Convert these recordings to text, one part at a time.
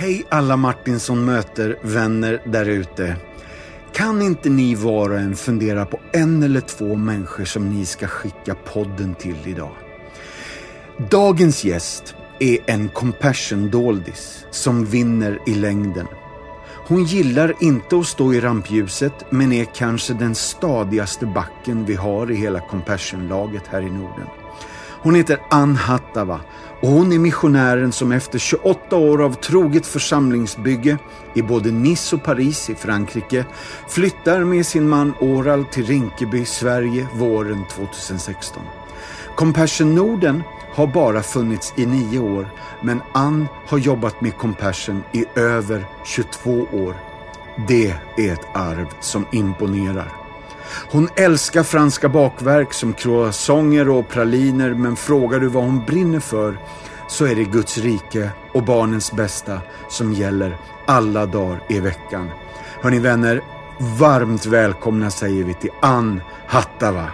Hej alla Martinsson möter vänner där ute. Kan inte ni var och en fundera på en eller två människor som ni ska skicka podden till idag? Dagens gäst är en compassion-doldis som vinner i längden. Hon gillar inte att stå i rampljuset, men är kanske den stadigaste backen vi har i hela compassion-laget här i Norden. Hon heter Ann Hattava och hon är missionären som efter 28 år av troget församlingsbygge i både Nice och Paris i Frankrike flyttar med sin man Oral till Rinkeby, Sverige våren 2016. Compassion Norden har bara funnits i 9 år, men Ann har jobbat med Compassion i över 22 år. Det är ett arv som imponerar. Hon älskar franska bakverk som croissanter och praliner, men frågar du vad hon brinner för så är det Guds rike och barnens bästa som gäller alla dagar i veckan. Hörni vänner, varmt välkomna säger vi till Ann Hattava.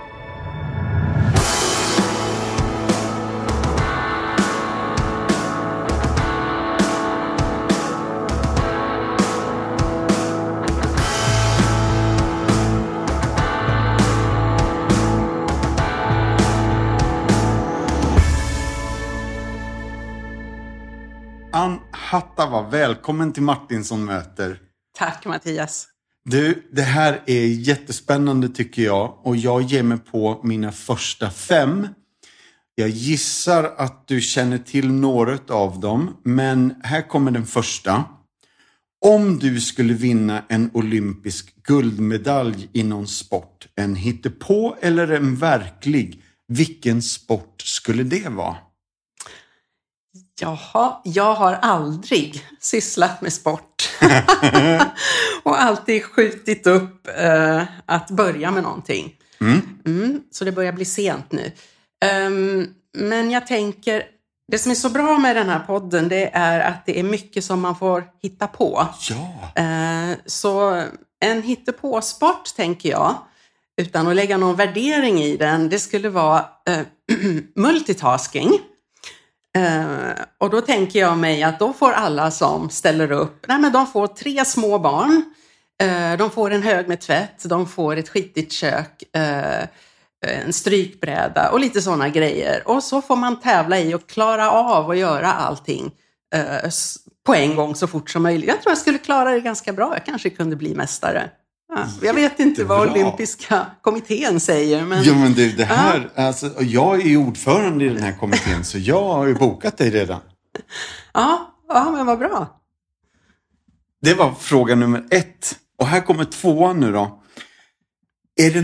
Hattava, välkommen till Martinsson möter. Tack Mattias. Du, det här är jättespännande tycker jag, och jag ger mig på mina första 5. Jag gissar att du känner till några av dem, men här kommer den första. Om du skulle vinna en olympisk guldmedalj i någon sport, en hittepå eller en verklig, vilken sport skulle det vara? Jaha, jag har aldrig sysslat med sport och alltid skjutit upp att börja med någonting. Så det börjar bli sent nu. Men jag tänker, det som är så bra med den här podden det är att det är mycket som man får hitta på. Ja. Så en hittepåsport tänker jag, utan att lägga någon värdering i den, det skulle vara multitasking. Och då tänker jag mig att då får alla som ställer upp, nej men de får 3 små barn, de får en hög med tvätt, de får ett skitigt kök, en strykbräda och lite sådana grejer. Och så får man tävla i och klara av och göra allting på en gång så fort som möjligt. Jag tror jag skulle klara det ganska bra, jag kanske kunde bli mästare. Ja, jag vet inte vad olympiska kommittén säger. Men... Ja, men det här, alltså, jag är ordförande i den här kommittén så jag har ju bokat dig redan. Ja, men vad bra. Det var fråga nummer 1. Och här kommer 2 nu då. Är det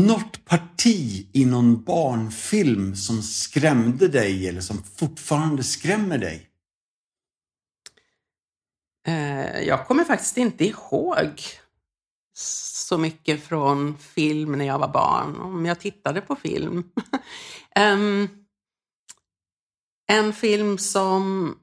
något parti i någon barnfilm som skrämde dig eller som fortfarande skrämmer dig? Jag kommer faktiskt inte ihåg så mycket från film när jag var barn. Om jag tittade på film. En film som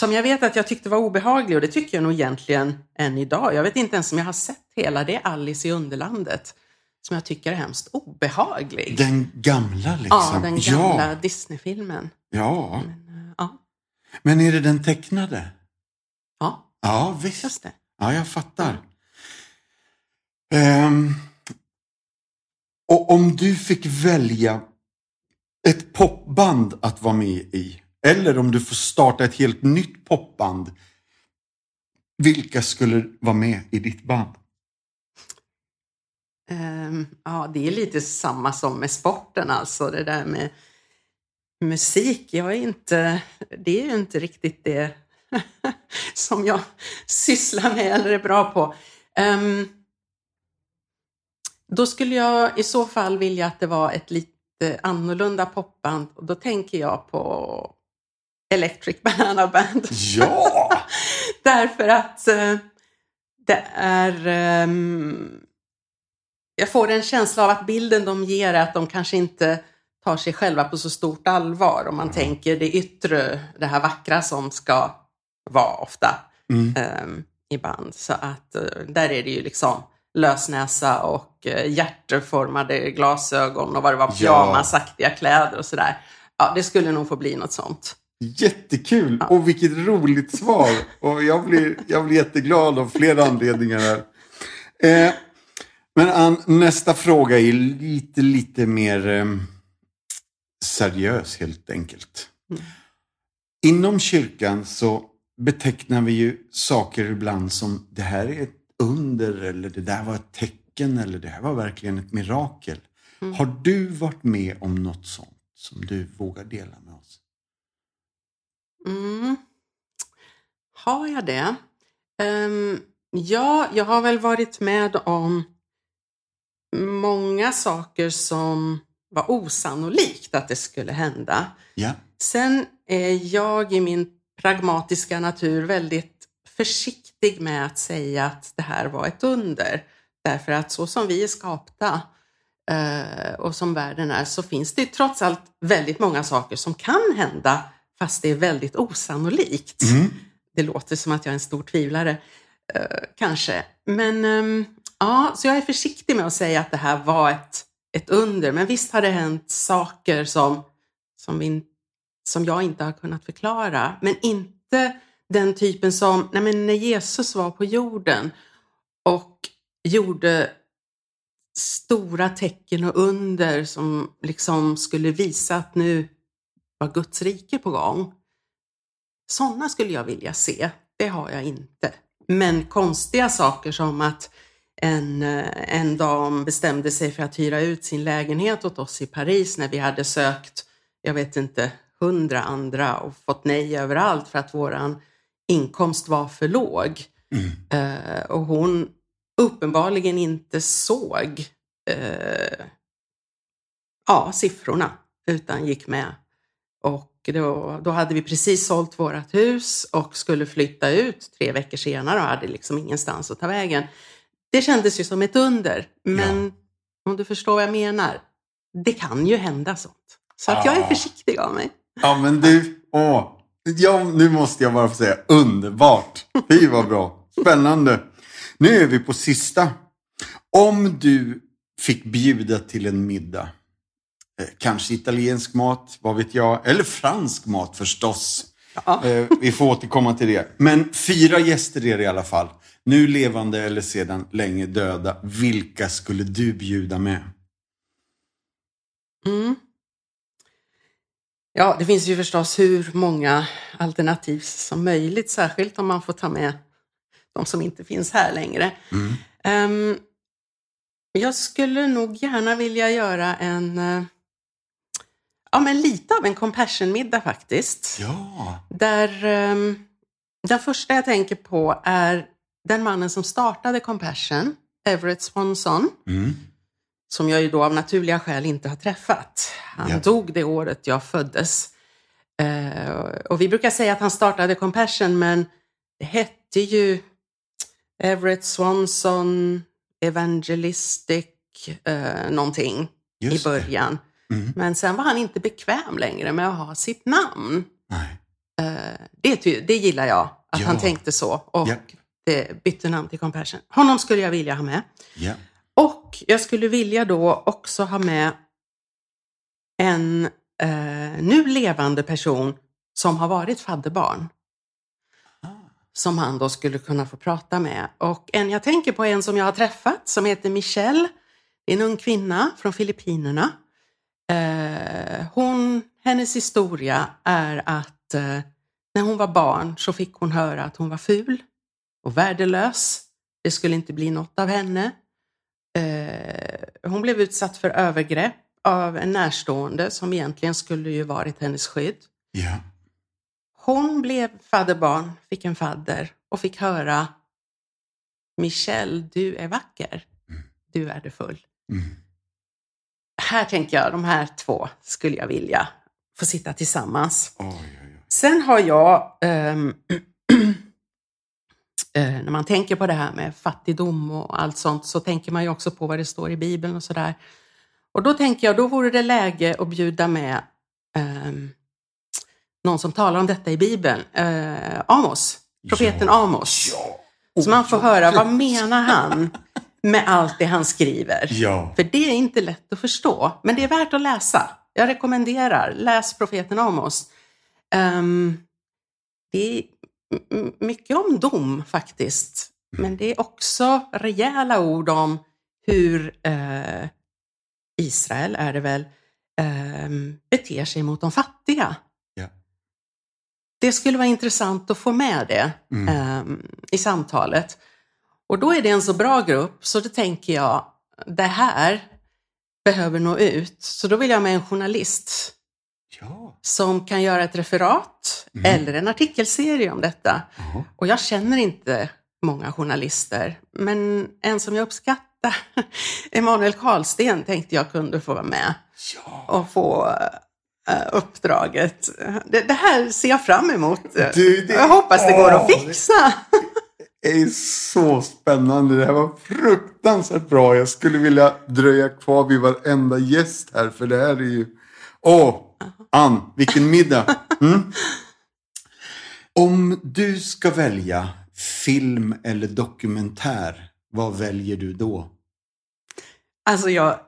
jag vet att jag tyckte var obehaglig. Och det tycker jag nog egentligen än idag. Jag vet inte ens om jag har sett hela det. Alice i underlandet. Som jag tycker är hemskt obehaglig. Den gamla liksom. Ja, den gamla Disney-filmen. Ja. Men är det den tecknade? Ja. Ja, visst. Just det. Ja, jag fattar. Och om du fick välja ett popband att vara med i, eller om du får starta ett helt nytt popband, vilka skulle vara med i ditt band? Ja, det är lite samma som med sporten alltså, det där med musik. Det är ju inte riktigt det som jag sysslar med eller är bra på. Då skulle jag i så fall vilja att det var ett lite annorlunda popband. Och då tänker jag på Electric Banana Band. Ja! Därför att det är... jag får en känsla av att bilden de ger är att de kanske inte tar sig själva på så stort allvar. Om man tänker det yttre, det här vackra som ska vara ofta i band. Så att där är det ju liksom... lösnäsa och hjärteformade glasögon och vad det var, pyjamasaktiga kläder och sådär. Ja, det skulle nog få bli något sånt. Jättekul och vilket roligt svar. Och jag blir jätteglad av flera anledningar här. Men Ann, nästa fråga är lite mer seriös helt enkelt. Mm. Inom kyrkan så betecknar vi ju saker ibland som det här är ett under eller det där var ett tecken eller det här var verkligen ett mirakel. Mm. Har du varit med om något sånt som du vågar dela med oss? Mm. Har jag det? Ja, jag har väl varit med om många saker som var osannolikt att det skulle hända. Ja. Sen är jag i min pragmatiska natur väldigt försiktig med att säga att det här var ett under. Därför att så som vi är skapta och som världen är så finns det trots allt väldigt många saker som kan hända fast det är väldigt osannolikt. Mm. Det låter som att jag är en stor tvivlare. Kanske. Men ja, så jag är försiktig med att säga att det här var ett under. Men visst har det hänt saker som jag inte har kunnat förklara. Men inte den typen som när Jesus var på jorden och gjorde stora tecken och under som liksom skulle visa att nu var Guds rike på gång. Sådana skulle jag vilja se. Det har jag inte. Men konstiga saker som att en dam bestämde sig för att hyra ut sin lägenhet åt oss i Paris när vi hade sökt, 100 andra och fått nej överallt för att våran inkomst var för låg. Mm. Och hon uppenbarligen inte såg siffrorna utan gick med. Och då hade vi precis sålt vårat hus och skulle flytta ut 3 veckor senare och hade liksom ingenstans att ta vägen. Det kändes ju som ett under. Men om du förstår vad jag menar, det kan ju hända sånt. Så att jag är försiktig av mig. Ja, men du, nu måste jag bara få säga underbart. Det var bra. Spännande. Nu är vi på sista. Om du fick bjuda till en middag, kanske italiensk mat, vad vet jag. Eller fransk mat förstås. Ja. Vi får återkomma till det. Men 4 gäster är det i alla fall. Nu levande eller sedan länge döda. Vilka skulle du bjuda med? Mm. Ja, det finns ju förstås hur många alternativ som möjligt. Särskilt om man får ta med de som inte finns här längre. Mm. Jag skulle nog gärna vilja göra lite av en compassion-middag faktiskt. Ja. Där den första jag tänker på är den mannen som startade Compassion, Everett Swanson. Mm. Som jag ju då av naturliga skäl inte har träffat. Han dog det året jag föddes. Och vi brukar säga att han startade Compassion, men det hette ju Everett Swanson Evangelistic någonting i början. Mm. Men sen var han inte bekväm längre med att ha sitt namn. Nej. Det gillar jag. Att han tänkte så. Och det bytte namn till Compassion. Honom skulle jag vilja ha med. Ja. Och jag skulle vilja då också ha med en nu levande person som har varit fadderbarn. Som han då skulle kunna få prata med. Och jag tänker på en som jag har träffat som heter Michelle. En ung kvinna från Filippinerna. Hennes historia är att när hon var barn så fick hon höra att hon var ful och värdelös. Det skulle inte bli något av henne. Hon blev utsatt för övergrepp av en närstående som egentligen skulle ju varit hennes skydd. Yeah. Hon blev fadderbarn, fick en fadder och fick höra: Michelle, du är vacker. Mm. Du är värdefull. Mm. Här tänker jag, de här två skulle jag vilja få sitta tillsammans. Oj. Sen har jag, när man tänker på det här med fattigdom och allt sånt, så tänker man ju också på vad det står i Bibeln och sådär. Och då tänker jag, då vore det läge att bjuda med någon som talar om detta i Bibeln. Amos, profeten Amos. Ja. Så man får höra, vad menar han med allt det han skriver? Ja. För det är inte lätt att förstå. Men det är värt att läsa. Jag rekommenderar, läs profeten Amos. Det är mycket om dom faktiskt. Men det är också rejäla ord om hur Israel är det väl beter sig mot de fattiga. Yeah. Det skulle vara intressant att få med det i samtalet. Och då är det en så bra grupp så då tänker jag, det här behöver nå ut. Så då vill jag med en journalist som kan göra ett referat eller en artikelserie om detta. Uh-huh. Och jag känner inte många journalister, men en som jag uppskattar, Emanuel Karlsten, tänkte jag kunde få vara med och få uppdraget. Det här ser jag fram emot. Jag hoppas det går att fixa. Det är så spännande. Det här var fruktansvärt bra. Jag skulle vilja dröja kvar vid varenda gäst här, för det här är ju... Ann, vilken middag. Om du ska välja film eller dokumentär, vad väljer du då? Alltså jag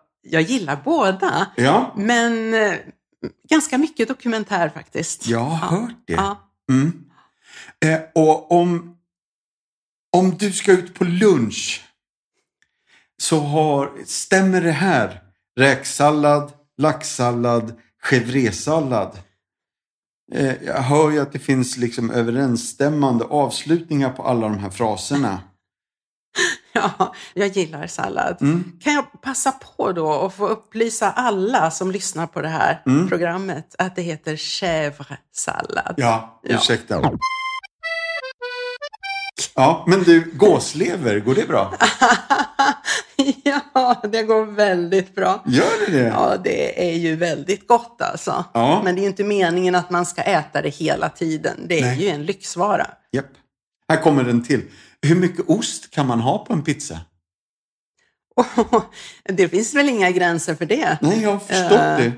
gillar båda. Ja. Men ganska mycket dokumentär faktiskt. Jag har hört det. Ja. Mm. Och om du ska ut på lunch så stämmer det här räksallad, laxsallad, chevrésallad. Jag hör ju att det finns liksom överensstämmande avslutningar på alla de här fraserna. Ja, jag gillar sallad. Kan jag passa på då och få upplysa alla som lyssnar på det här programmet att det heter chèvresallad. Ja, ursäkta. Ja, men du, gåslever, går det bra? Ja, det går väldigt bra. Gör det? Ja, det är ju väldigt gott alltså. Ja. Men det är ju inte meningen att man ska äta det hela tiden. Det är ju en lyxvara. Japp. Här kommer den till. Hur mycket ost kan man ha på en pizza? Det finns väl inga gränser för det? Nej, jag har förstått det.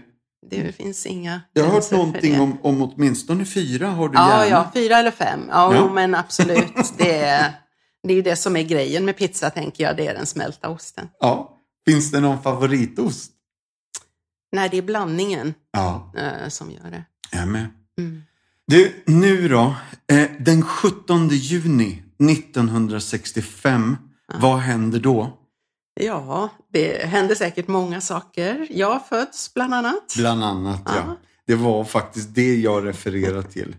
Det finns inga. Jag har hört någonting om åtminstone 4 har du gärna. Ja, 4 eller 5. Ja. Men absolut. Det är ju det som är grejen med pizza, tänker jag. Det är den smälta osten. Ja. Finns det någon favoritost? Nej, det är blandningen som gör det. Jag med. Du, nu då. Den 17 juni 1965. Ja. Vad händer då? Ja, det hände säkert många saker. Jag föds bland annat. Ja. Det var faktiskt det jag refererar till.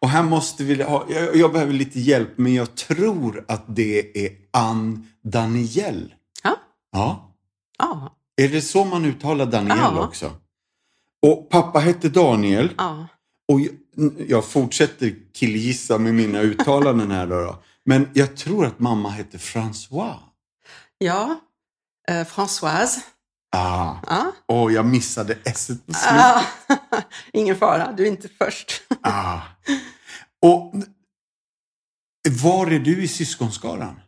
Och här måste vi jag behöver lite hjälp, men jag tror att det är Ann Daniel. Ja. Är det så man uttalar Daniel också? Och pappa hette Daniel. Ja. Och jag fortsätter killgissa med mina uttalanden här då. Men jag tror att mamma hette François. Ja. Françoise. Jag missade S-et på slutet. Ingen fara, du är inte först. Och var är du i syskonskaran?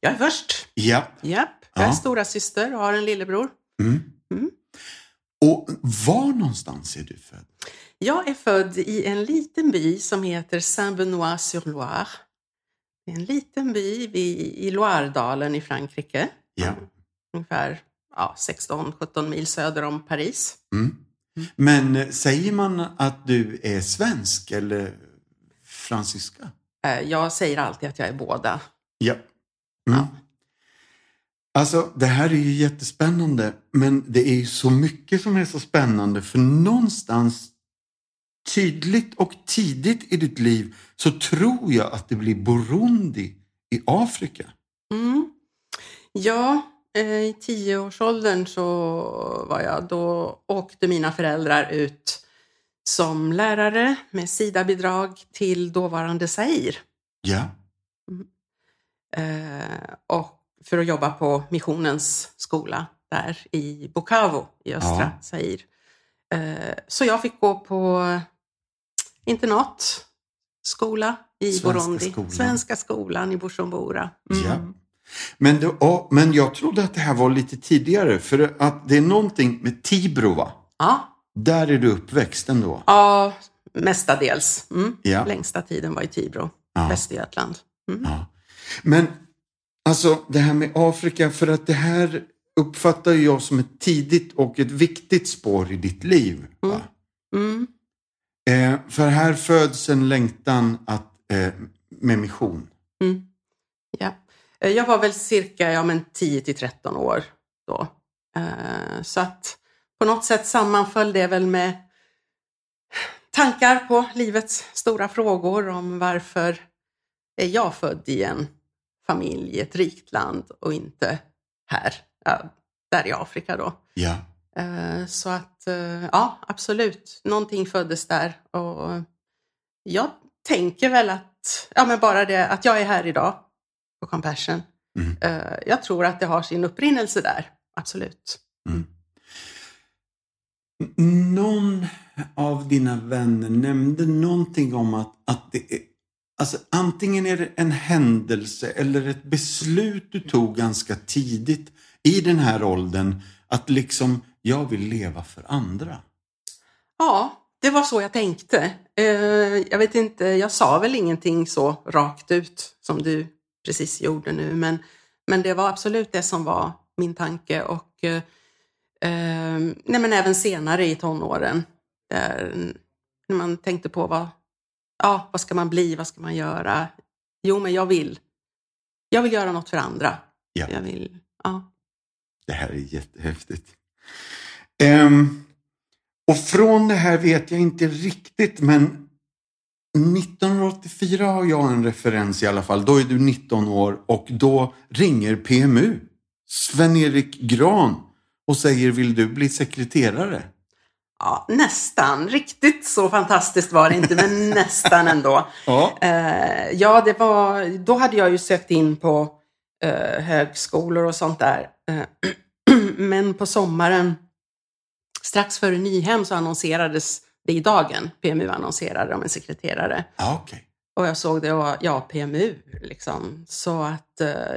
Jag är först. Japp. Jag är stora syster och har en lillebror. Och var någonstans är du född? Jag är född i en liten by som heter Saint-Benoît-sur-Loire. En liten by i Loiredalen i Frankrike. Ja. Ungefär 16-17 mil söder om Paris. Men säger man att du är svensk eller fransyska? Jag säger alltid att jag är båda. Ja. Alltså, det här är ju jättespännande. Men det är ju så mycket som är så spännande. För någonstans tydligt och tidigt i ditt liv så tror jag att det blir Burundi i Afrika. Ja. I 10-årsåldern så då åkte mina föräldrar ut som lärare med SIDA-bidrag till dåvarande Sair. Ja. Och för att jobba på missionens skola där i Bukavu i östra Sair. Så jag fick gå på internatskola i Burundi. Svenska skolan i Bujumbura. Ja. Men jag trodde att det här var lite tidigare. För att det är någonting med Tibro, va? Ja. Där är du uppväxt ändå. Ja, mestadels. Längsta tiden var i Tibro, Västergötland. Men alltså det här med Afrika, för att det här uppfattar jag som ett tidigt och ett viktigt spår i ditt liv, va? För här föds en längtan att, med mission. Mm. Ja. Jag var väl cirka 10-13 år då. Så att på något sätt sammanföll det väl med tankar på livets stora frågor om varför är jag född i en familj, ett rikt land och inte här, där i Afrika då. Ja. Så att, ja, absolut. Någonting föddes där och jag tänker väl att, bara det att jag är här idag på Compassion. Mm. Jag tror att det har sin upprinnelse där, absolut. Mm. Någon av dina vänner nämnde någonting om att det är, alltså antingen är det en händelse eller ett beslut du tog ganska tidigt i den här åldern att liksom, jag vill leva för andra. Ja, det var så jag tänkte. Jag vet inte, jag sa väl ingenting så rakt ut som du precis gjorde nu. Men det var absolut det som var min tanke. Och men även senare i tonåren. Där, när man tänkte på vad ska man bli, vad ska man göra. Jo, men jag vill göra något för andra. Ja. Det här är jättehäftigt. Och från det här vet jag inte riktigt, men 1984 har jag en referens i alla fall. Då är du 19 år och då ringer PMU, Sven-Erik Grän, och säger, vill du bli sekreterare? Ja, nästan. Riktigt så fantastiskt var det inte, men nästan ändå. Ja. Det var, då hade jag ju sökt in på högskolor och sånt där. Men på sommaren, strax före Nyhem, så annonserades det i Dagen. PMU annonserade om en sekreterare. Ah, okay. Och jag såg det och PMU liksom. Så att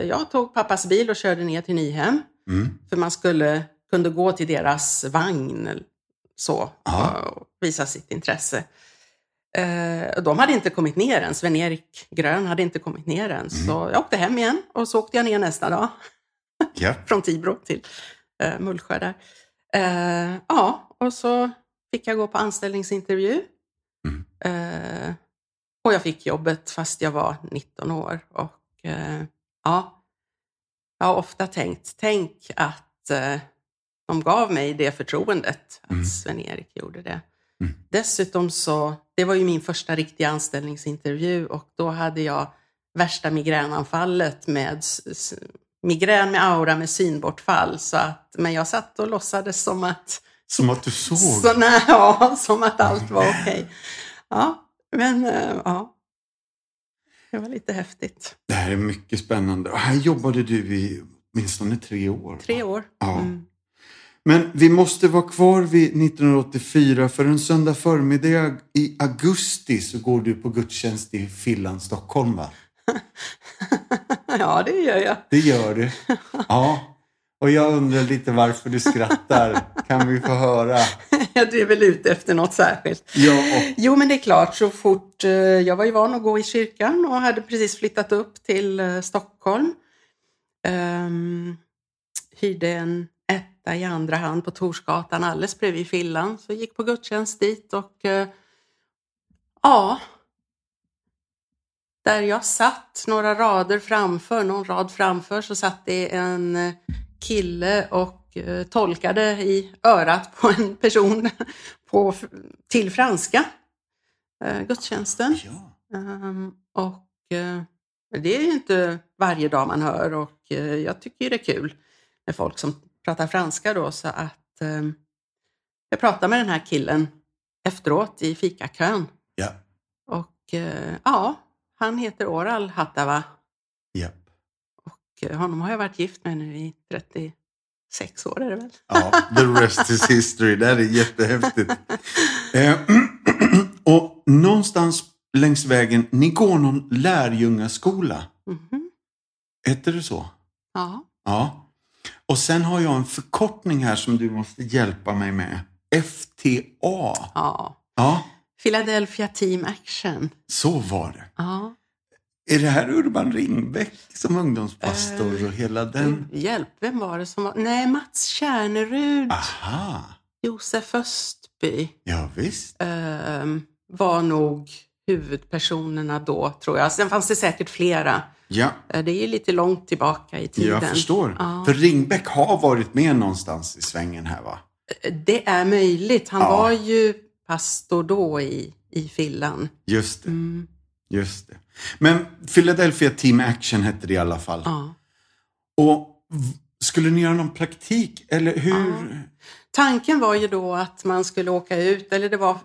jag tog pappas bil och körde ner till Nyhem. Mm. För man kunde gå till deras vagn så och visa sitt intresse. De hade inte kommit ner än. Sven-Erik Grän hade inte kommit ner än. Mm. Så jag åkte hem igen och så åkte jag ner nästa dag. Yeah. Från Tibro till Mullsjö där. Och så fick jag gå på anställningsintervju. Mm. Och jag fick jobbet fast jag var 19 år. Och jag har ofta tänkt att de gav mig det förtroendet. Att Sven-Erik gjorde det. Mm. Dessutom så, det var ju min första riktiga anställningsintervju. Och då hade jag värsta migränanfallet med... migrän med aura med synbortfall, så att, men jag satt och låtsades som att du såg som att allt var okej. Ja, men det var lite häftigt. Det här är mycket spännande. Och här jobbade du i åtminstone 3 år. 3 år. Ja. Mm. Men vi måste vara kvar vid 1984, för en söndag förmiddag i augusti så går du på gudstjänst i Fillan, Stockholm, va? Ja, det gör jag. Det gör du. Ja. Och jag undrar lite varför du skrattar. Kan vi få höra? Du är väl ute efter något särskilt. Ja. Jo, men det är klart. Så fort jag var ju van att gå i kyrkan och hade precis flyttat upp till Stockholm. Hyrde en etta i andra hand på Torsgatan alldeles bredvid Fillan. Så gick på gudstjänst dit och där jag satt någon rad framför så satt det en kille och tolkade i örat på en person till franska gudstjänsten. Ja. Det är ju inte varje dag man hör, och jag tycker det är kul med folk som pratar franska då, så att jag pratade med den här killen efteråt i fikakön. Ja. Och han heter Oral Hattava. Japp. Yep. Och honom har jag varit gift med nu i 36 år, är det väl? Ja, the rest is history. Det här är jättehäftigt. Och någonstans längs vägen, ni går någon lärjungaskola. Mm-hmm. Heter det så? Ja. Ja. Och sen har jag en förkortning här som du måste hjälpa mig med. FTA. Ja. Ja. Philadelphia Team Action. Så var det. Ja. Är det här Urban Ringbäck som ungdomspastor och hela den? Hjälp, vem var det som var? Nej, Mats Kärnerud. Aha. Josef Östby. Ja, visst. var nog huvudpersonerna då, tror jag. Sen fanns det säkert flera. Ja. Det är ju lite långt tillbaka i tiden. Jag förstår. Ja. För Ringbäck har varit med någonstans i svängen här, va? Det är möjligt. Han var ju pastor då i Fillan. Just det. Mm. Just det. Men Philadelphia Team Action hette det i alla fall. Ja. Och skulle ni göra någon praktik? Eller hur? Ja. Tanken var ju då att man skulle åka ut. Eller det var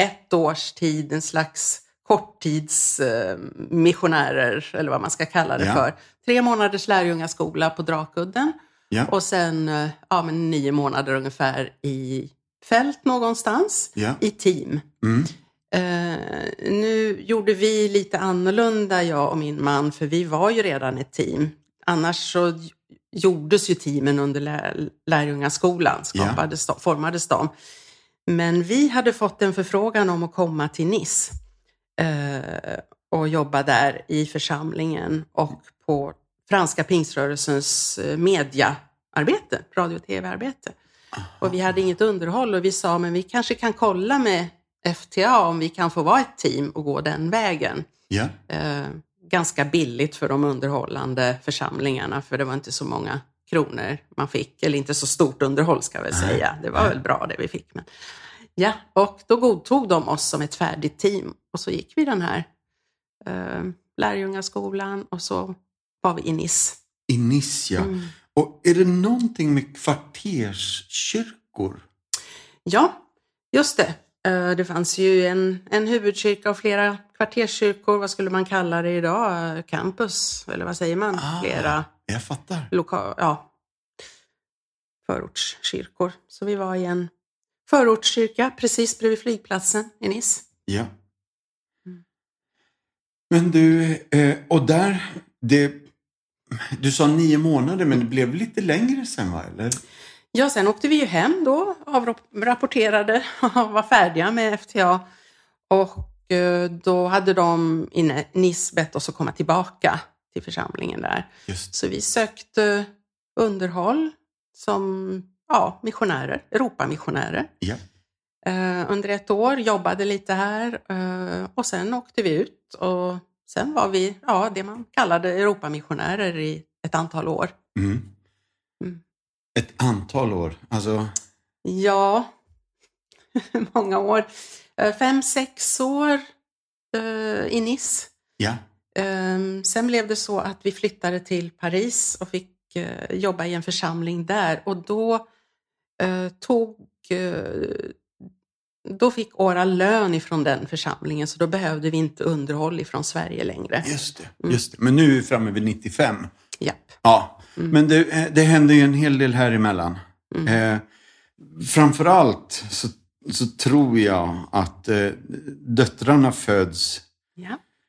ett års tid. En slags korttidsmissionärer. Eller vad man ska kalla det för. 3 månaders lärjungaskola på Drakudden. Ja. Och sen 9 månader ungefär i fält någonstans. Ja. I team. Mm. Nu gjorde vi lite annorlunda, jag och min man. För vi var ju redan ett team. Annars så gjordes ju teamen under lärjungaskolan, formades de. Men vi hade fått en förfrågan om att komma till Nice och jobba där i församlingen och på franska pingströrelsens mediaarbete, radio- och tv-arbete. Och vi hade inget underhåll och vi sa, men vi kanske kan kolla med FTA om vi kan få vara ett team och gå den vägen. Ja. Ganska billigt för de underhållande församlingarna, för det var inte så många kronor man fick, eller inte så stort underhåll ska jag väl säga. Det var väl bra det vi fick. Men... Ja, och då godtog de oss som ett färdigt team och så gick vi den här lärjungaskolan och så var vi i Nice. I Nice, ja. Mm. Och är det någonting med kvarterskyrkor? Ja, just det. Det fanns ju en huvudkyrka och flera kvarterskyrkor. Vad skulle man kalla det idag? Campus, eller vad säger man? Flera, jag fattar. Förortskyrkor. Så vi var i en förortskyrka precis bredvid flygplatsen i Nice. Ja. Mm. Men du, och där, du sa 9 månader, men det blev lite längre sen, va? Eller? Ja, sen åkte vi ju hem då, avrapporterade och var färdiga med FTA. Och då hade de i Nice bett oss att komma tillbaka till församlingen där. Just. Så vi sökte underhåll som missionärer, Europamissionärer. Ja. Under 1 år jobbade lite här och sen åkte vi ut. Och sen var vi det man kallade Europamissionärer i ett antal år. Mm. Mm. Ett antal år, alltså... Ja, många år. 5-6 år i Nice. Ja. Sen blev det så att vi flyttade till Paris och fick jobba i en församling där. Och då fick Oral lön ifrån den församlingen. Så då behövde vi inte underhåll ifrån Sverige längre. Just det. Men nu är vi framme vid 95. Japp. Ja, men det händer ju en hel del här emellan. Mm. Framförallt så tror jag att döttrarna föds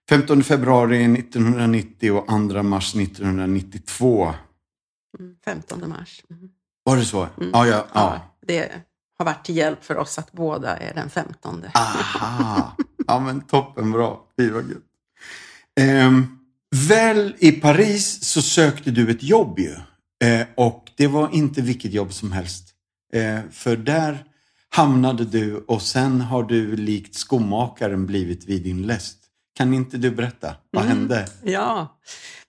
15 februari 1990 och 2 mars 1992. 15 mars. Mm. Var det så? Mm. Ja. Det har varit till hjälp för oss att båda är den 15. Aha, ja men toppen bra. Det var gud. Väl i Paris så sökte du ett jobb ju. Och det var inte vilket jobb som helst. För där hamnade du och sen har du likt skomakaren blivit vid din läst. Kan inte du berätta? Vad hände? Ja,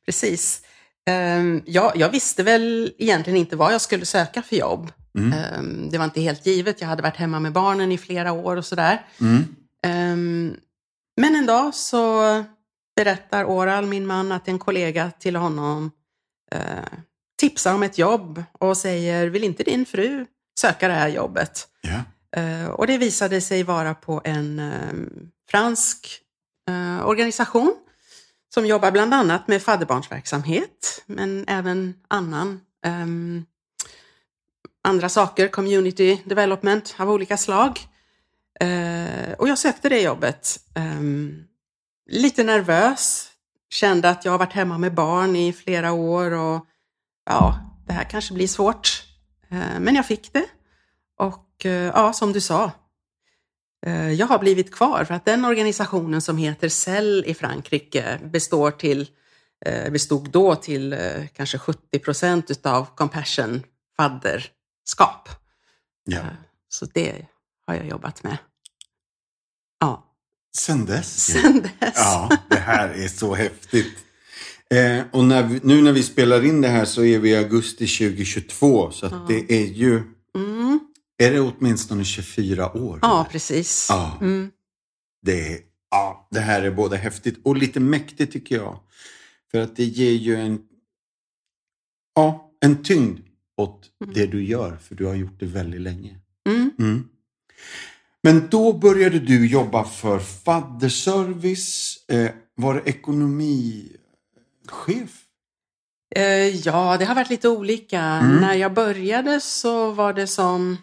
precis. Jag visste väl egentligen inte vad jag skulle söka för jobb. Det var inte helt givet. Jag hade varit hemma med barnen i flera år och sådär. Men en dag så... berättar Oral, min man, att en kollega till honom tipsar om ett jobb och säger, vill inte din fru söka det här jobbet? Yeah. Och det visade sig vara på en fransk organisation som jobbar bland annat med fadderbarnsverksamhet, men även andra saker, community development av olika slag. Och jag sökte det jobbet. Lite nervös. Kände att jag har varit hemma med barn i flera år. Och det här kanske blir svårt. Men jag fick det. Och som du sa. Jag har blivit kvar. För att den organisationen som heter Cell i Frankrike. Bestod då till kanske 70% utav Compassion fadderskap. Ja. Så det har jag jobbat med. Ja. Sen dess? Sen dess. Ja, det här är så häftigt. Och nu när vi spelar in det här så är vi i augusti 2022. Så att det är ju... Mm. Är det åtminstone 24 år? Ja, eller? Precis. Ja. Mm. Det här är både häftigt och lite mäktigt tycker jag. För att det ger ju en tyngd åt det du gör. För du har gjort det väldigt länge. Mm. Mm. Men då började du jobba för fadderservice. Var det ekonomichef? Ja, det har varit lite olika. Mm. När jag började så var det som,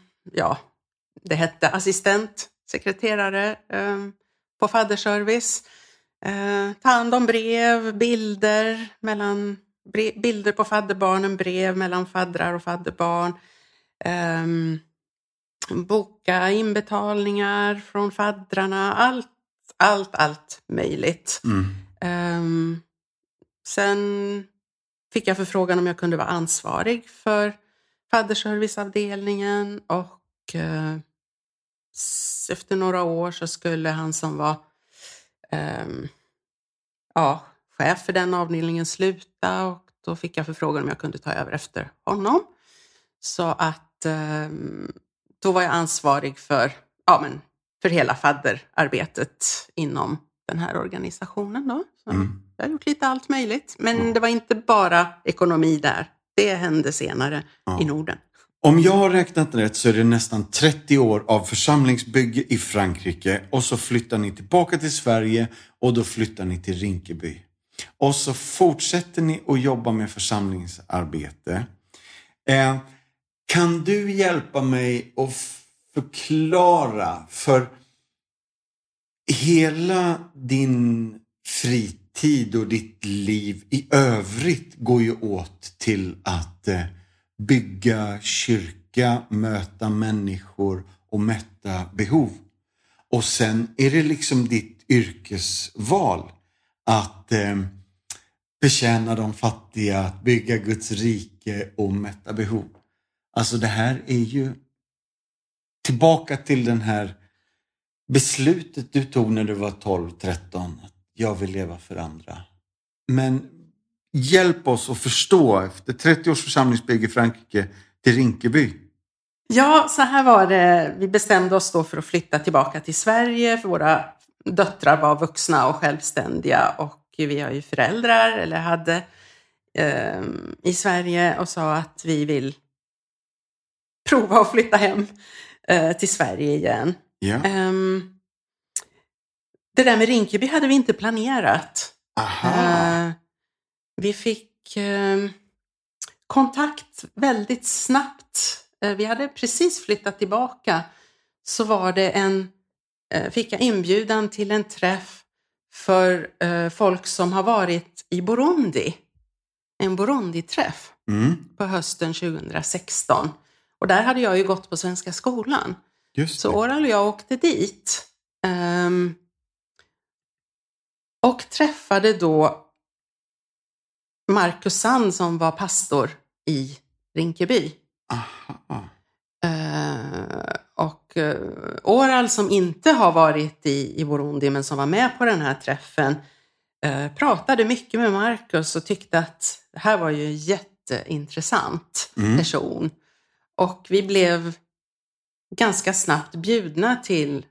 det hette assistent, sekreterare på fadderservice. Ta hand om brev, bilder på fadderbarnen, brev mellan faddrar och fadderbarn. Boka inbetalningar från faddrarna, allt möjligt. Mm. Sen fick jag förfrågan om jag kunde vara ansvarig för fadderserviceavdelningen och efter några år så skulle han som var chef för den avdelningen sluta, och då fick jag förfrågan om jag kunde ta över efter honom. Så att då var jag ansvarig för hela fadderarbetet inom den här organisationen då. Så jag har gjort lite allt möjligt. Men det var inte bara ekonomi där. Det hände senare i Norden. Om jag har räknat rätt så är det nästan 30 år av församlingsbygge i Frankrike. Och så flyttar ni tillbaka till Sverige och då flyttar ni till Rinkeby. Och så fortsätter ni att jobba med församlingsarbete. Kan du hjälpa mig att förklara för hela din fritid och ditt liv i övrigt går ju åt till att bygga kyrka, möta människor och mätta behov. Och sen är det liksom ditt yrkesval att betjäna de fattiga, att bygga Guds rike och mätta behov. Alltså det här är ju tillbaka till den här beslutet du tog när du var 12-13. Jag vill leva för andra. Men hjälp oss att förstå efter 30 års församlingsbygge i Frankrike till Rinkeby. Ja, så här var det. Vi bestämde oss då för att flytta tillbaka till Sverige. För våra döttrar var vuxna och självständiga. Och vi har ju föräldrar, eller hade, i Sverige. Och sa att vi vill prova att flytta hem till Sverige igen. Yeah. Det där med Rinkeby hade vi inte planerat. Vi fick kontakt väldigt snabbt. Vi hade precis flyttat tillbaka. Så var det fick jag inbjudan till en träff för folk som har varit i Burundi. En Burundi-träff på hösten 2016. Och där hade jag ju gått på Svenska skolan. Så Oral och jag åkte dit. Och träffade då Marcus Sand som var pastor i Rinkeby. Och Oral som inte har varit i Burundi men som var med på den här träffen. Pratade mycket med Marcus och tyckte att det här var ju en jätteintressant person. Och vi blev ganska snabbt bjudna till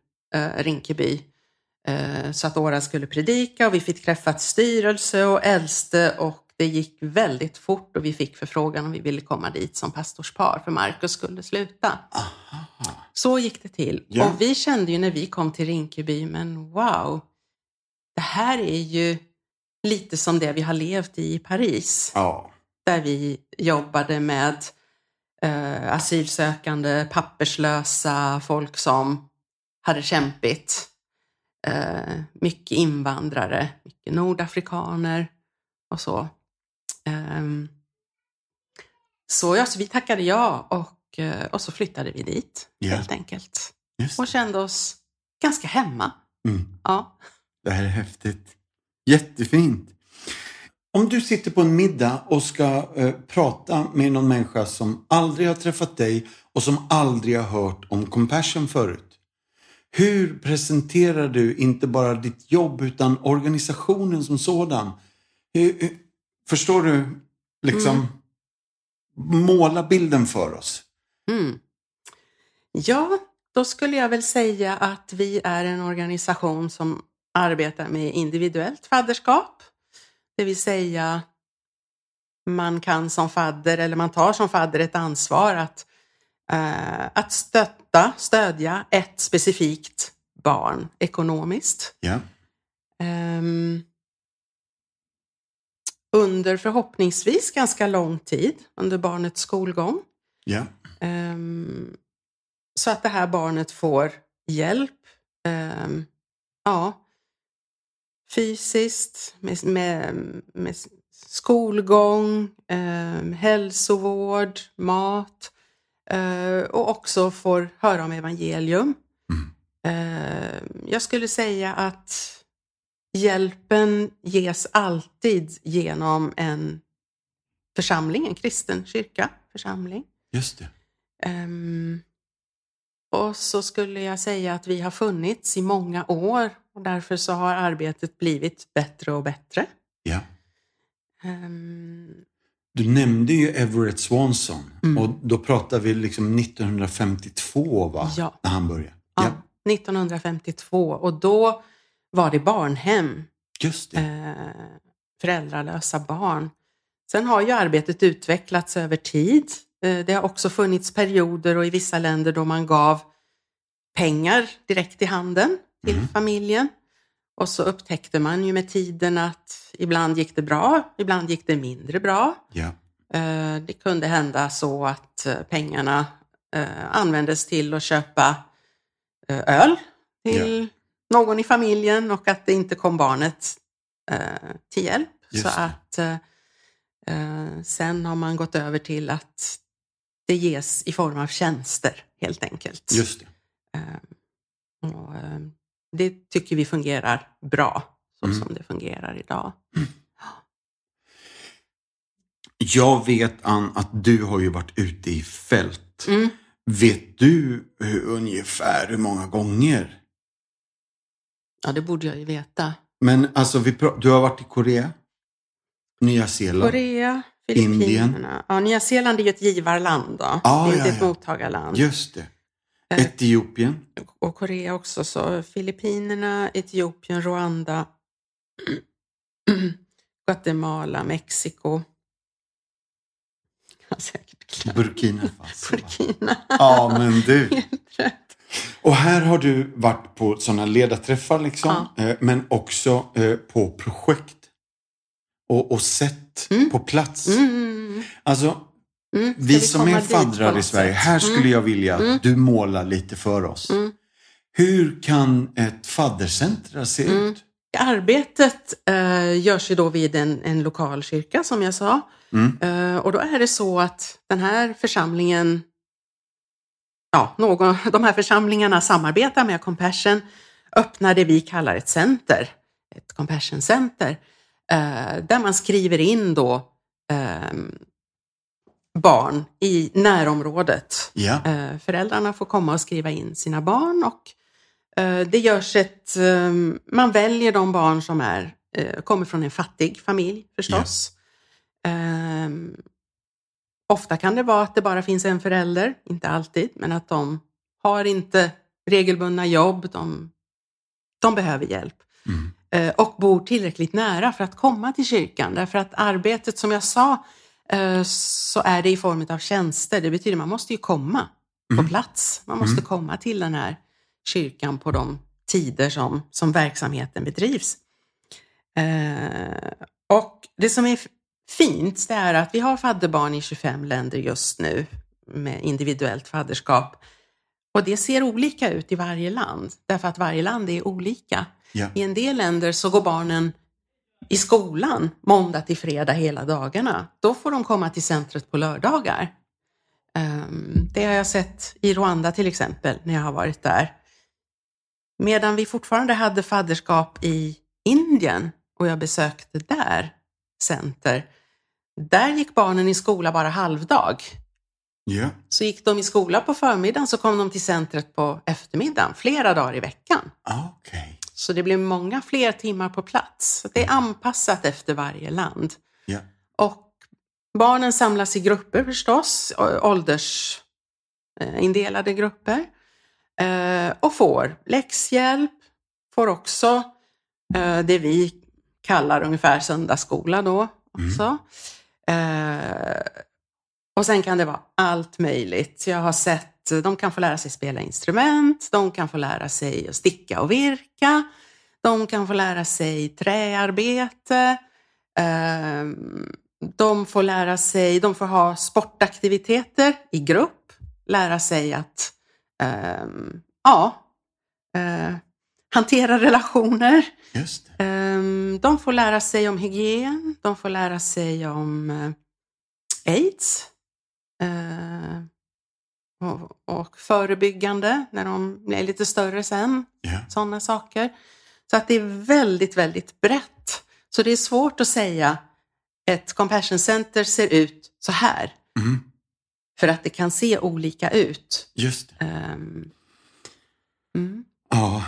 Rinkeby. Så att Oral skulle predika och vi fick träffat styrelse och äldste. Och det gick väldigt fort och vi fick förfrågan om vi ville komma dit som pastorspar. För Marcus skulle sluta. Aha. Så gick det till. Yeah. Och vi kände ju när vi kom till Rinkeby. Men wow, det här är ju lite som det vi har levt i Paris. Oh. Där vi jobbade med asylsökande, papperslösa, folk som hade kämpigt. Mycket invandrare, mycket nordafrikaner och så. Så vi tackade ja och så flyttade vi dit helt enkelt. Just. Och kände oss ganska hemma. Mm. Ja. Det här är häftigt. Jättefint. Om du sitter på en middag och ska prata med någon människa som aldrig har träffat dig och som aldrig har hört om Compassion förut. Hur presenterar du inte bara ditt jobb utan organisationen som sådan? Förstår du? Liksom måla bilden för oss. Mm. Ja, då skulle jag väl säga att vi är en organisation som arbetar med individuellt fadderskap. Det vill säga man kan som fadder eller man tar som fadder ett ansvar att stödja ett specifikt barn ekonomiskt. Ja. Under förhoppningsvis ganska lång tid under barnets skolgång. Ja. Så att det här barnet får hjälp fysiskt med skolgång, hälsovård, mat och också får höra om evangelium. Jag skulle säga att hjälpen ges alltid genom en församling, en kristen kyrka församling. Just det. Och så skulle jag säga att vi har funnits i många år och därför så har arbetet blivit bättre och bättre. Ja. Du nämnde ju Everett Swanson och då pratar vi liksom 1952 va? Ja. När han började. Ja. Ja, 1952 och då var det barnhem. Just det. Föräldralösa barn. Sen har ju arbetet utvecklats över tid. Det har också funnits perioder och i vissa länder då man gav pengar direkt i handen till familjen. Och så upptäckte man ju med tiden att ibland gick det bra, ibland gick det mindre bra. Ja. Det kunde hända så att pengarna användes till att köpa öl till någon i familjen och att det inte kom barnet till hjälp. Just så att sen har man gått över till att det ges i form av tjänster helt enkelt. Just det. Det tycker vi fungerar bra så som det fungerar idag. Mm. Jag vet Ann att du har ju varit ute i fält. Mm. Vet du ungefär hur många gånger? Ja, det borde jag ju veta. Men alltså, du har varit i Korea, Nya Zeeland, Korea, Filippinerna. Ja, Nya Zeeland är ju ett givarland då. Ah, det är inte ett mottagarland. Just det. Etiopien. Och Korea också. Så Filippinerna, Etiopien, Rwanda, Guatemala, Mexiko. Jag har säkert glömt. Burkina Faso. Burkina. Ja, men du. Helt rätt. Och här har du varit på sådana ledarträffar liksom. Ja. Men också på projekt. Och sett på plats. Alltså, vi som är faddrar i Sverige. Här skulle jag vilja att du målar lite för oss. Hur kan ett faddercentrum se ut? Arbetet görs ju då vid en lokal kyrka som jag sa. Och då är det så att den här församlingen... Ja, de här församlingarna samarbetar med Compassion, öppnar det vi kallar ett center, ett Compassion-center, där man skriver in då barn i närområdet. Ja. Föräldrarna får komma och skriva in sina barn och det görs man väljer de barn som kommer från en fattig familj förstås. Ja. Ofta kan det vara att det bara finns en förälder, inte alltid, men att de har inte regelbundna jobb, de behöver hjälp. Och bor tillräckligt nära för att komma till kyrkan. Därför att arbetet som jag sa så är det i form av tjänster. Det betyder att man måste ju komma på plats. Man måste komma till den här kyrkan på de tider som verksamheten bedrivs. Och det som är fint, det är att vi har fadderbarn i 25 länder just nu med individuellt fadderskap. Och det ser olika ut i varje land. Därför att varje land är olika. Ja. I en del länder så går barnen i skolan måndag till fredag hela dagarna. Då får de komma till centret på lördagar. Det har jag sett i Rwanda till exempel när jag har varit där. Medan vi fortfarande hade fadderskap i Indien och jag besökte där center. Där gick barnen i skola bara halvdag. Yeah. Så gick de i skola på förmiddagen så kom de till centret på eftermiddagen, flera dagar i veckan. Okay. Så det blev många fler timmar på plats. Så det är anpassat efter varje land. Yeah. Och barnen samlas i grupper förstås, åldersindelade grupper. Och får läxhjälp, får också det vi kallar ungefär söndagsskola då också. Och sen kan det vara allt möjligt. Jag har sett, de kan få lära sig spela instrument. De kan få lära sig att sticka och virka. De kan få lära sig träarbete. De får lära sig, de får ha sportaktiviteter i grupp. Lära sig att hantera relationer. Just det. De får lära sig om hygien. De får lära sig om AIDS. Och förebyggande när de är lite större sen. Yeah. Sådana saker. Så att det är väldigt, väldigt brett. Så det är svårt att säga ett Compassion Center ser ut så här. Mm. För att det kan se olika ut. Just det. Ja.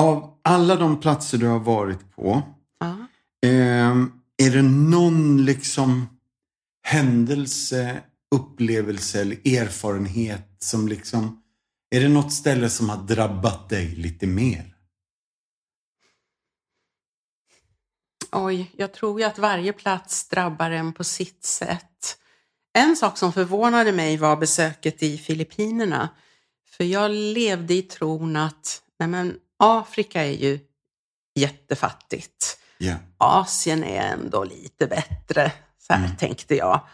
Av alla de platser du har varit på. Är det någon liksom händelse, upplevelse eller erfarenhet som liksom, är det något ställe som har drabbat dig lite mer? Oj, jag tror ju att varje plats drabbar en på sitt sätt. En sak som förvånade mig var besöket i Filippinerna. För jag levde i tron att Afrika är ju jättefattigt. Yeah. Asien är ändå lite bättre. Så här tänkte jag.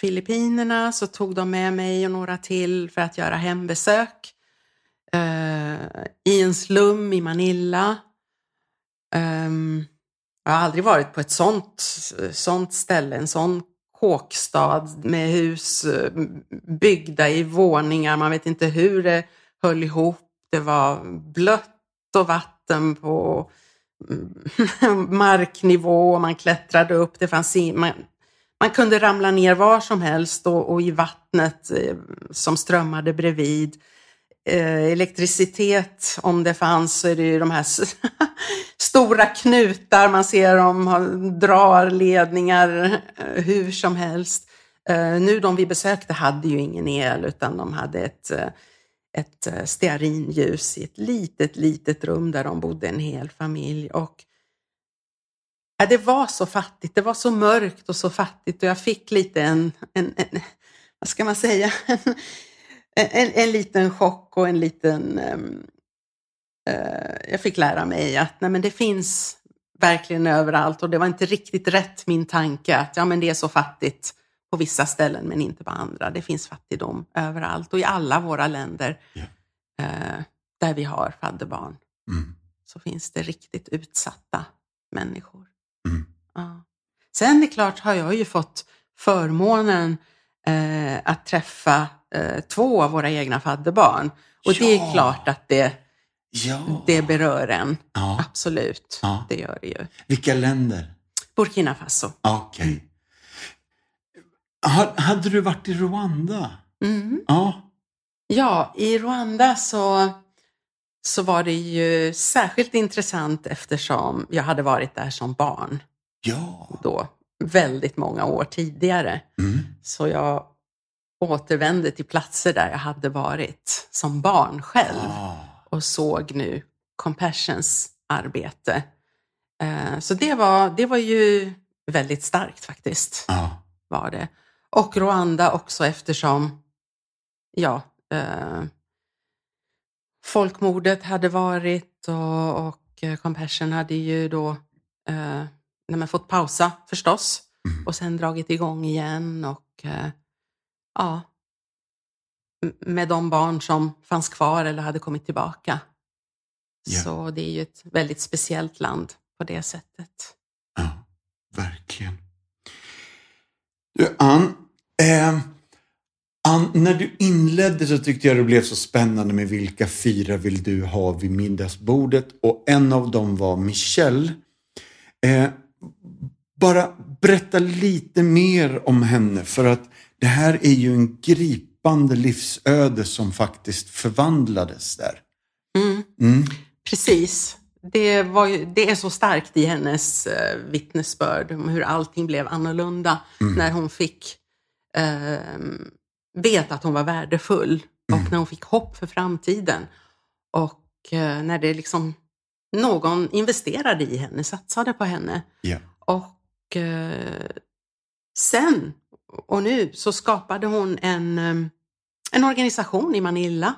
Filippinerna så tog de med mig och några till för att göra hembesök. I en slum i Manila. Jag har aldrig varit på ett sånt ställe. En sån kåkstad med hus byggda i våningar. Man vet inte hur det höll ihop. Det var blött och vatten på marknivå, man klättrade upp, det fanns man kunde ramla ner var som helst och i vattnet som strömmade bredvid. Elektricitet, om det fanns, så är det ju de här stora knutar man ser, de drar ledningar hur som helst. Nu de vi besökte hade ju ingen el, utan de hade ett stearinljus i ett litet rum där de bodde en hel familj. Och det var så fattigt, det var så mörkt och så fattigt, och jag fick lite en vad ska man säga, en liten chock och en liten jag fick lära mig att det finns verkligen överallt, och det var inte riktigt rätt min tanke att det är så fattigt på vissa ställen men inte på andra. Det finns fattigdom överallt och i alla våra länder där vi har fadderbarn så finns det riktigt utsatta människor. Ja. Sen är klart har jag ju fått förmånen att träffa 2 av våra egna fadderbarn, och det är klart att det berör en. Ja. Absolut, ja. Det gör det ju. Vilka länder? Burkina Faso. Okej. Okay. Hade du varit i Rwanda? Ja, i Rwanda så var det ju särskilt intressant eftersom jag hade varit där som barn. Ja. Då, väldigt många år tidigare. Så jag återvände till platser där jag hade varit som barn själv. Och såg nu Compassions arbete. Så det var ju väldigt starkt faktiskt. Ja. Var det. Och Rwanda också eftersom folkmordet hade varit och Compassion hade ju då fått pausa förstås och sen dragit igång igen och med de barn som fanns kvar eller hade kommit tillbaka. Ja. Så det är ju ett väldigt speciellt land på det sättet. Ja, verkligen. Du, Ann, när du inledde så tyckte jag det blev så spännande med vilka 4 vill du ha vid middagsbordet, och en av dem var Michelle. bara berätta lite mer om henne, för att det här är ju en gripande livsöde som faktiskt förvandlades där. Mm. Mm. Precis. Det är så starkt i hennes vittnesbörd om hur allting blev annorlunda när hon fick veta att hon var värdefull och när hon fick hopp för framtiden och när det liksom någon investerade i henne, satsade på henne. Yeah. Och sen och nu så skapade hon en organisation i Manila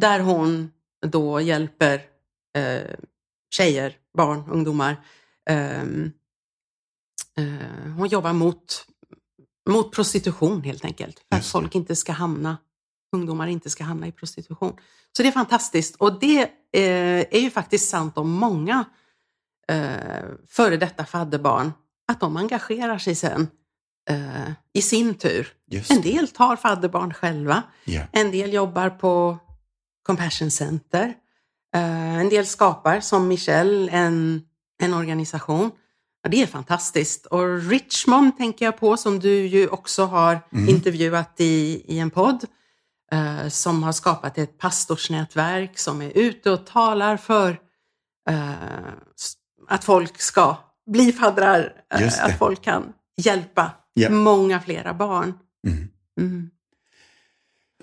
där hon då hjälper tjejer, barn, ungdomar. Hon jobbar mot prostitution helt enkelt. För att folk inte ska hamna, ungdomar inte ska hamna i prostitution. Så det är fantastiskt. Och det är ju faktiskt sant om många före detta fadderbarn. Att de engagerar sig sen i sin tur. Just. En del tar fadderbarn själva. Yeah. En del jobbar på Compassion Center. En del skapar, som Michelle, en organisation. Ja, det är fantastiskt. Och Richmond tänker jag på, som du ju också har intervjuat i en podd. Som har skapat ett pastorsnätverk som är ute och talar för att folk ska bli faddrar. Att folk kan hjälpa många flera barn. Mm. Mm.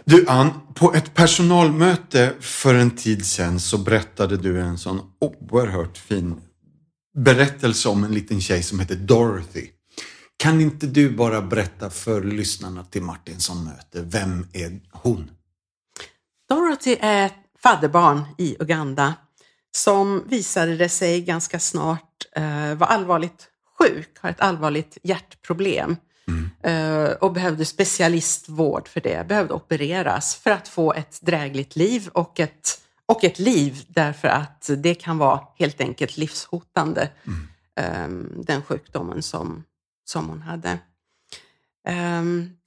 Du Ann, på ett personalmöte för en tid sedan så berättade du en sån oerhört fin berättelse om en liten tjej som heter Dorothy. Kan inte du bara berätta för lyssnarna till Martinsson möte, vem är hon? Dorothy är ett fadderbarn i Uganda som visade det sig ganska snart var allvarligt sjuk, har ett allvarligt hjärtproblem. Och behövde specialistvård för det. Behövde opereras för att få ett drägligt liv och ett liv, därför att det kan vara helt enkelt livshotande. Den sjukdomen som hon hade.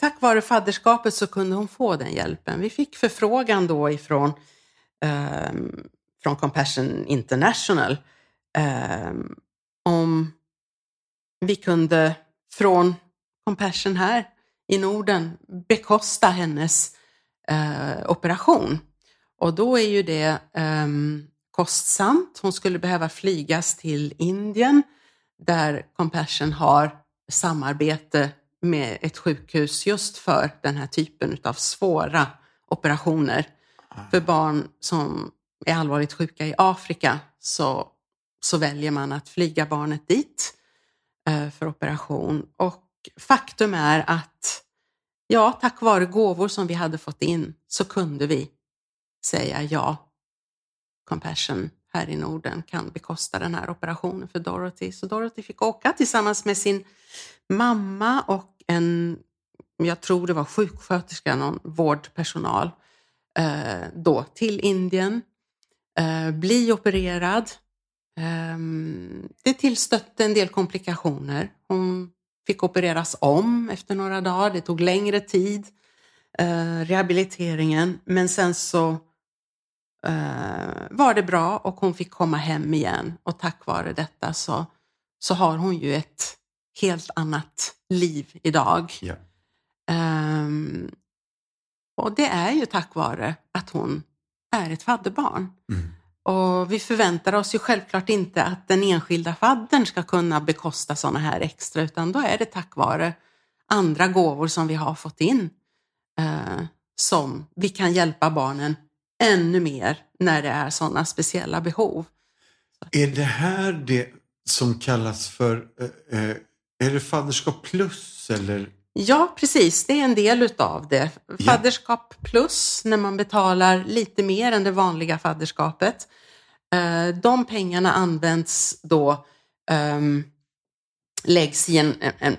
Tack vare fadderskapet så kunde hon få den hjälpen. Vi fick förfrågan då från Compassion International om vi kunde från Compassion här i Norden bekosta hennes operation. Och då är ju det kostsamt. Hon skulle behöva flygas till Indien där Compassion har samarbete med ett sjukhus just för den här typen av svåra operationer. För barn som är allvarligt sjuka i Afrika så väljer man att flyga barnet dit för operation. Och faktum är att tack vare gåvor som vi hade fått in så kunde vi säga Compassion här i Norden kan bekosta den här operationen för Dorothy. Så Dorothy fick åka tillsammans med sin mamma och jag tror det var sjuksköterska, någon vårdpersonal då till Indien, bli opererad. Det tillstötte en del komplikationer. Hon fick opereras om efter några dagar. Det tog längre tid. Rehabiliteringen. Men sen så var det bra. Och hon fick komma hem igen. Och tack vare detta så har hon ju ett helt annat liv idag. Yeah. Och det är ju tack vare att hon är ett fadderbarn. Mm. Och vi förväntar oss ju självklart inte att den enskilda faddern ska kunna bekosta sådana här extra. Utan då är det tack vare andra gåvor som vi har fått in. Som vi kan hjälpa barnen ännu mer när det är sådana speciella behov. Är det här det som kallas för... är det fadderskap plus eller... Ja, precis. Det är en del utav det. Fadderskap plus, när man betalar lite mer än det vanliga fadderskapet. De pengarna används då, läggs i en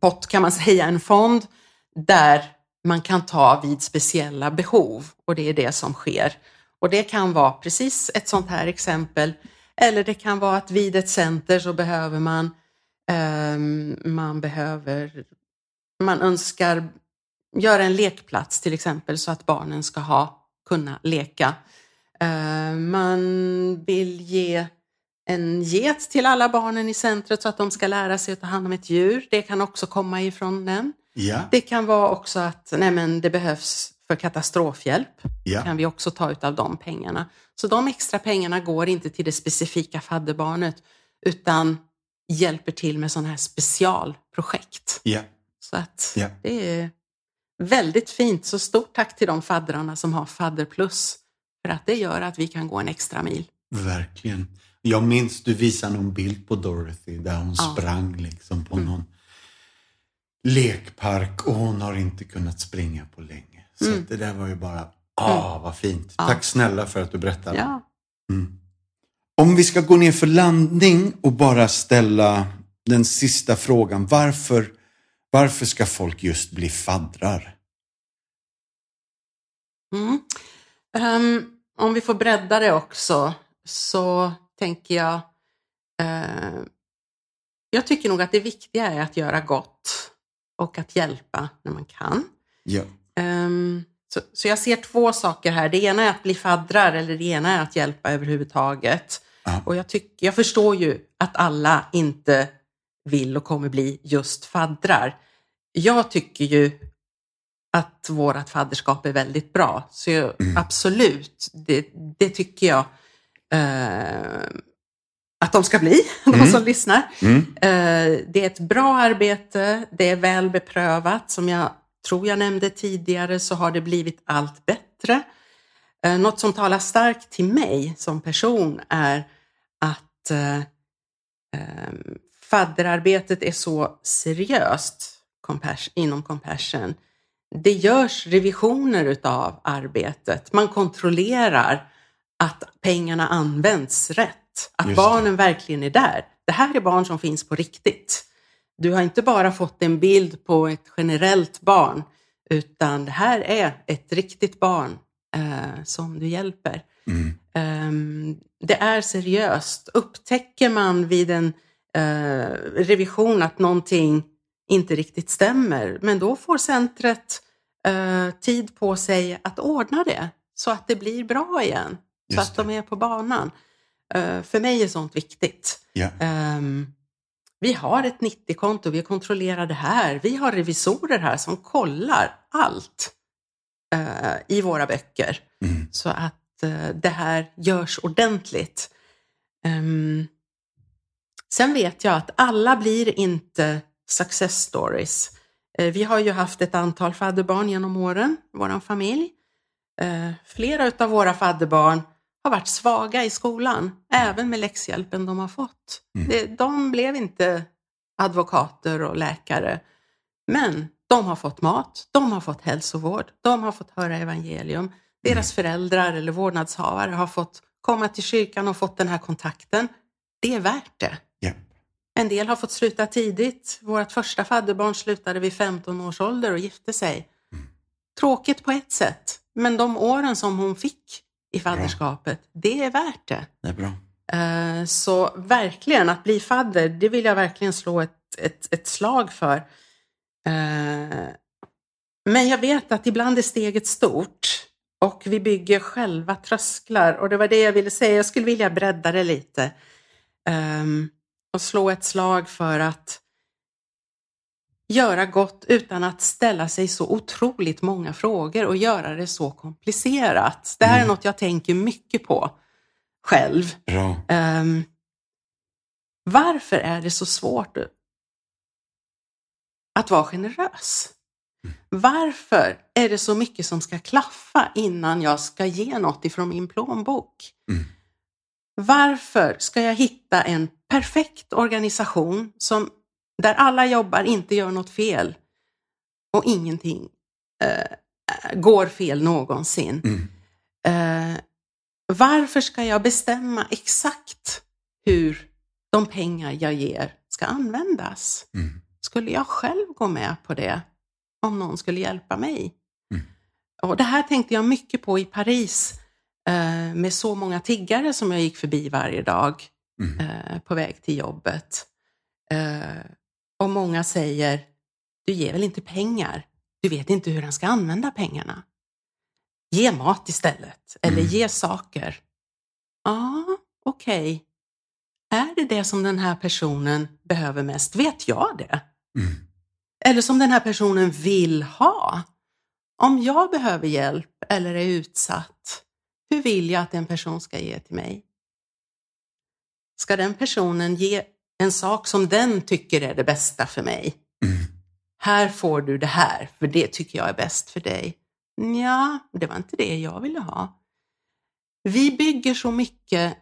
pott kan man säga, en fond där man kan ta vid speciella behov. Och det är det som sker. Och det kan vara precis ett sånt här exempel. Eller det kan vara att vid ett center så behöver man önskar göra en lekplats till exempel så att barnen ska kunna leka. Man vill ge en get till alla barnen i centret så att de ska lära sig att ta hand om ett djur. Det kan också komma ifrån den. Ja. Det kan vara också att det behövs för katastrofhjälp. Ja. Kan vi också ta ut av de pengarna. Så de extra pengarna går inte till det specifika fadderbarnet utan hjälper till med sådana här specialprojekt. Ja. Så att det är väldigt fint. Så stort tack till de faddrarna som har fadderplus. För att det gör att vi kan gå en extra mil. Verkligen. Jag minns du visade någon bild på Dorothy där hon sprang liksom på någon lekpark och hon har inte kunnat springa på länge. Så det där var ju bara, vad fint. Ja. Tack snälla för att du berättade. Ja. Mm. Om vi ska gå ner för landning och bara ställa den sista frågan. Varför ska folk just bli faddrar? Mm. Om vi får bredda det också så tänker jag, jag tycker nog att det viktiga är att göra gott och att hjälpa när man kan. Ja. Så jag ser två saker här. Det ena är att bli faddrar eller det ena är att hjälpa överhuvudtaget. Aha. Och jag förstår ju att alla inte vill och kommer bli just faddrar. Jag tycker ju att vårat fadderskap är väldigt bra. Så absolut, det tycker jag att de ska bli, de som lyssnar. Det är ett bra arbete, det är väl beprövat. Som jag tror jag nämnde tidigare så har det blivit allt bättre. Något som talar starkt till mig som person är att fadderarbetet är så seriöst inom Compassion. Det görs revisioner utav arbetet. Man kontrollerar att pengarna används rätt. Att barnen verkligen är där. Det här är barn som finns på riktigt. Du har inte bara fått en bild på ett generellt barn. Utan det här är ett riktigt barn som du hjälper. Det är seriöst. Upptäcker man vid en revision att någonting inte riktigt stämmer. Men då får centret tid på sig att ordna det. Så att det blir bra igen. Så att de är på banan. För mig är sånt viktigt. Vi har ett 90-konto. Vi kontrollerar det här. Vi har revisorer här som kollar allt. I våra böcker. Så att det här görs ordentligt. Sen vet jag att alla blir inte success stories. Vi har ju haft ett antal fadderbarn genom åren. Vår familj. Flera av våra fadderbarn har varit svaga i skolan. Även med läxhjälpen de har fått. De blev inte advokater och läkare. Men de har fått mat. De har fått hälsovård. De har fått höra evangelium. Deras föräldrar eller vårdnadshavare har fått komma till kyrkan och fått den här kontakten. Det är värt det. Yeah. En del har fått sluta tidigt. Vårt första fadderbarn slutade vid 15 års ålder och gifte sig. Tråkigt på ett sätt. Men de åren som hon fick i fadderskapet, det är värt det. Det är bra. Så verkligen att bli fadder, det vill jag verkligen slå ett slag för. Men jag vet att ibland är steget stort. Och vi bygger själva trösklar. Och det var det jag ville säga. Jag skulle vilja bredda det lite. Och slå ett slag för att göra gott utan att ställa sig så otroligt många frågor och göra det så komplicerat. Det här är något jag tänker mycket på själv. Bra. Varför är det så svårt att vara generös? Varför är det så mycket som ska klaffa innan jag ska ge något ifrån min plånbok? Varför ska jag hitta en perfekt organisation där alla jobbar, inte gör något fel och ingenting går fel någonsin? Varför ska jag bestämma exakt hur de pengar jag ger ska användas? Skulle jag själv gå med på det om någon skulle hjälpa mig? Och det här tänkte jag mycket på i Paris med så många tiggare som jag gick förbi varje dag på väg till jobbet. Och många säger, du ger väl inte pengar? Du vet inte hur han ska använda pengarna. Ge mat istället. Eller ge saker. Ja, okej. Är det det som den här personen behöver mest? Vet jag det? Mm. Eller som den här personen vill ha? Om jag behöver hjälp eller är utsatt, hur vill jag att en person ska ge till mig? Ska den personen ge en sak som den tycker är det bästa för mig? Mm. Här får du det här, för det tycker jag är bäst för dig. Ja, det var inte det jag ville ha. Vi bygger så mycket.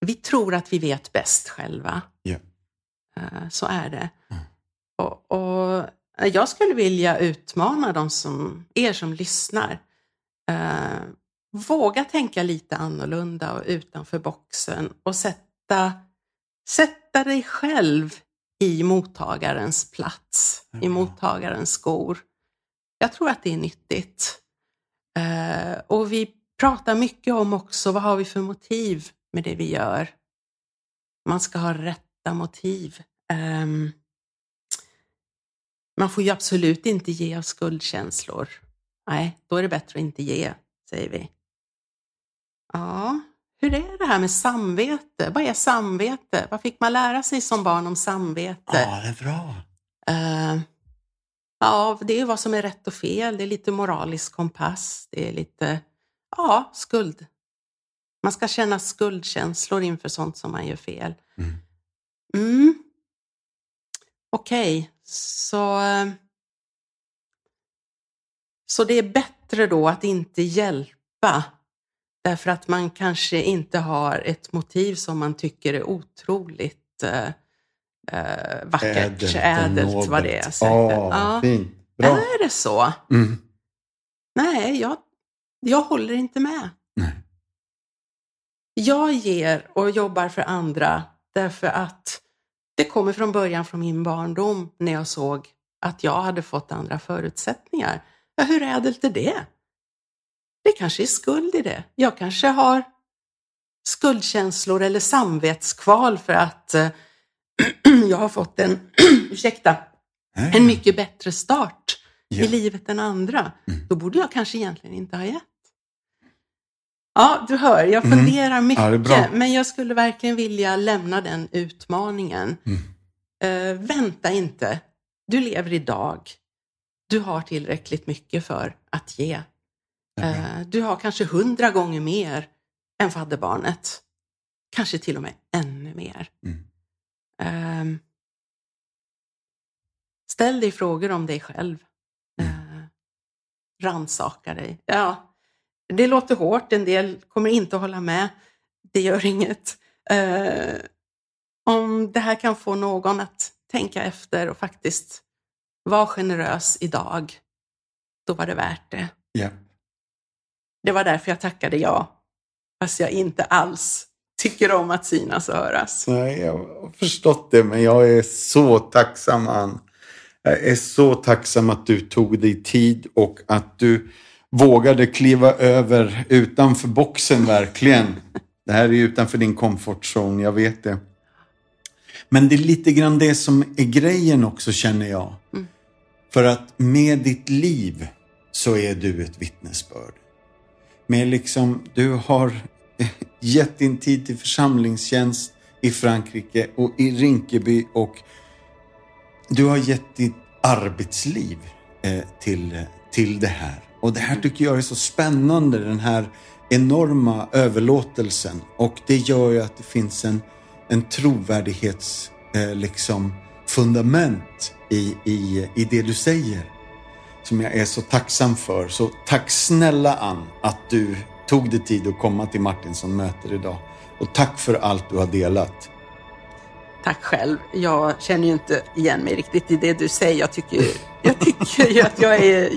Vi tror att vi vet bäst själva. Yeah. Så är det. Mm. Och jag skulle vilja utmana er som lyssnar. Våga tänka lite annorlunda och utanför boxen. Och sätta dig själv i mottagarens plats. Mm. I mottagarens skor. Jag tror att det är nyttigt. Och vi pratar mycket om också, vad har vi för motiv med det vi gör? Man ska ha rätta motiv. Man får ju absolut inte ge av skuldkänslor. Nej, då är det bättre att inte ge, säger vi. Ja, hur är det här med samvete? Vad är samvete? Vad fick man lära sig som barn om samvete? Ja, det är bra. Ja, det är vad som är rätt och fel. Det är lite moralisk kompass. Det är lite, skuld. Man ska känna skuldkänslor inför sånt som man gör fel. Mm. Okej, så det är bättre då att inte hjälpa. Därför att man kanske inte har ett motiv som man tycker är otroligt vackert, ädelt vad det är. Fint. Bra. Är det så? Mm. Nej, jag håller inte med. Nej. Jag ger och jobbar för andra därför att det kommer från början från min barndom när jag såg att jag hade fått andra förutsättningar. Ja, hur ädelt är det? Det kanske är skuld i det. Jag kanske har skuldkänslor eller samvetskval för att jag har fått en mycket bättre start i livet än andra. Mm. Då borde jag kanske egentligen inte ha gett. Ja, du hör. Jag funderar mycket. Ja, men jag skulle verkligen vilja lämna den utmaningen. Mm. Vänta inte. Du lever idag. Du har tillräckligt mycket för att ge. Du har kanske 100 gånger mer än fadderbarnet. Kanske till och med ännu mer. Mm. Ställ dig frågor om dig själv. Rannsaka dig. Ja, det låter hårt. En del kommer inte att hålla med. Det gör inget. Om det här kan få någon att tänka efter och faktiskt vara generös idag, då var det värt det. Yeah. Det var därför jag tackade ja. Fast jag inte alls tycker om att synas och höras. Nej, jag har förstått det. Men jag är så tacksam, Ann. Jag är så tacksam att du tog dig tid. Och att du vågade kliva över utanför boxen verkligen. Det här är ju utanför din komfortzon, jag vet det. Men det är lite grann det som är grejen också, känner jag. Mm. För att med ditt liv så är du ett vittnesbörd. Men liksom, du har gett din tid till församlingstjänst i Frankrike och i Rinkeby. Och du har gett ditt arbetsliv till det här. Och det här tycker jag är så spännande, den här enorma överlåtelsen. Och det gör ju att det finns en trovärdighets fundament i det du säger. Som jag är så tacksam för. Så tack snälla Ann att du tog dig tid att komma till Martinsson möter idag. Och tack för allt du har delat. Tack själv. Jag känner ju inte igen mig riktigt i det du säger. Jag tycker ju att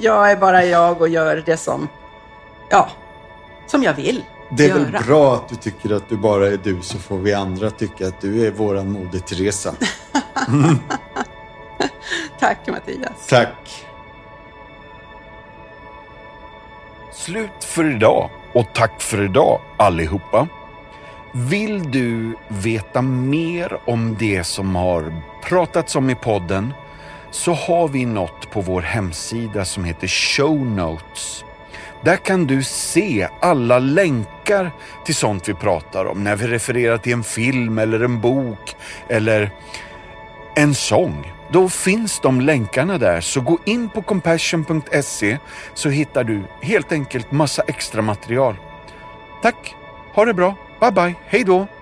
jag är bara jag och gör det som jag vill. Det är väl bra att du tycker att du bara är du, så får vi andra tycka att du är våran moder Teresa. Mm. Tack Mattias. Tack. Slut för idag och tack för idag allihopa. Vill du veta mer om det som har pratats om i podden, så har vi något på vår hemsida som heter Show Notes. Där kan du se alla länkar till sånt vi pratar om när vi refererar till en film eller en bok eller en sång. Då finns de länkarna där, så gå in på compassion.se så hittar du helt enkelt massa extra material. Tack, ha det bra, bye bye, hej då!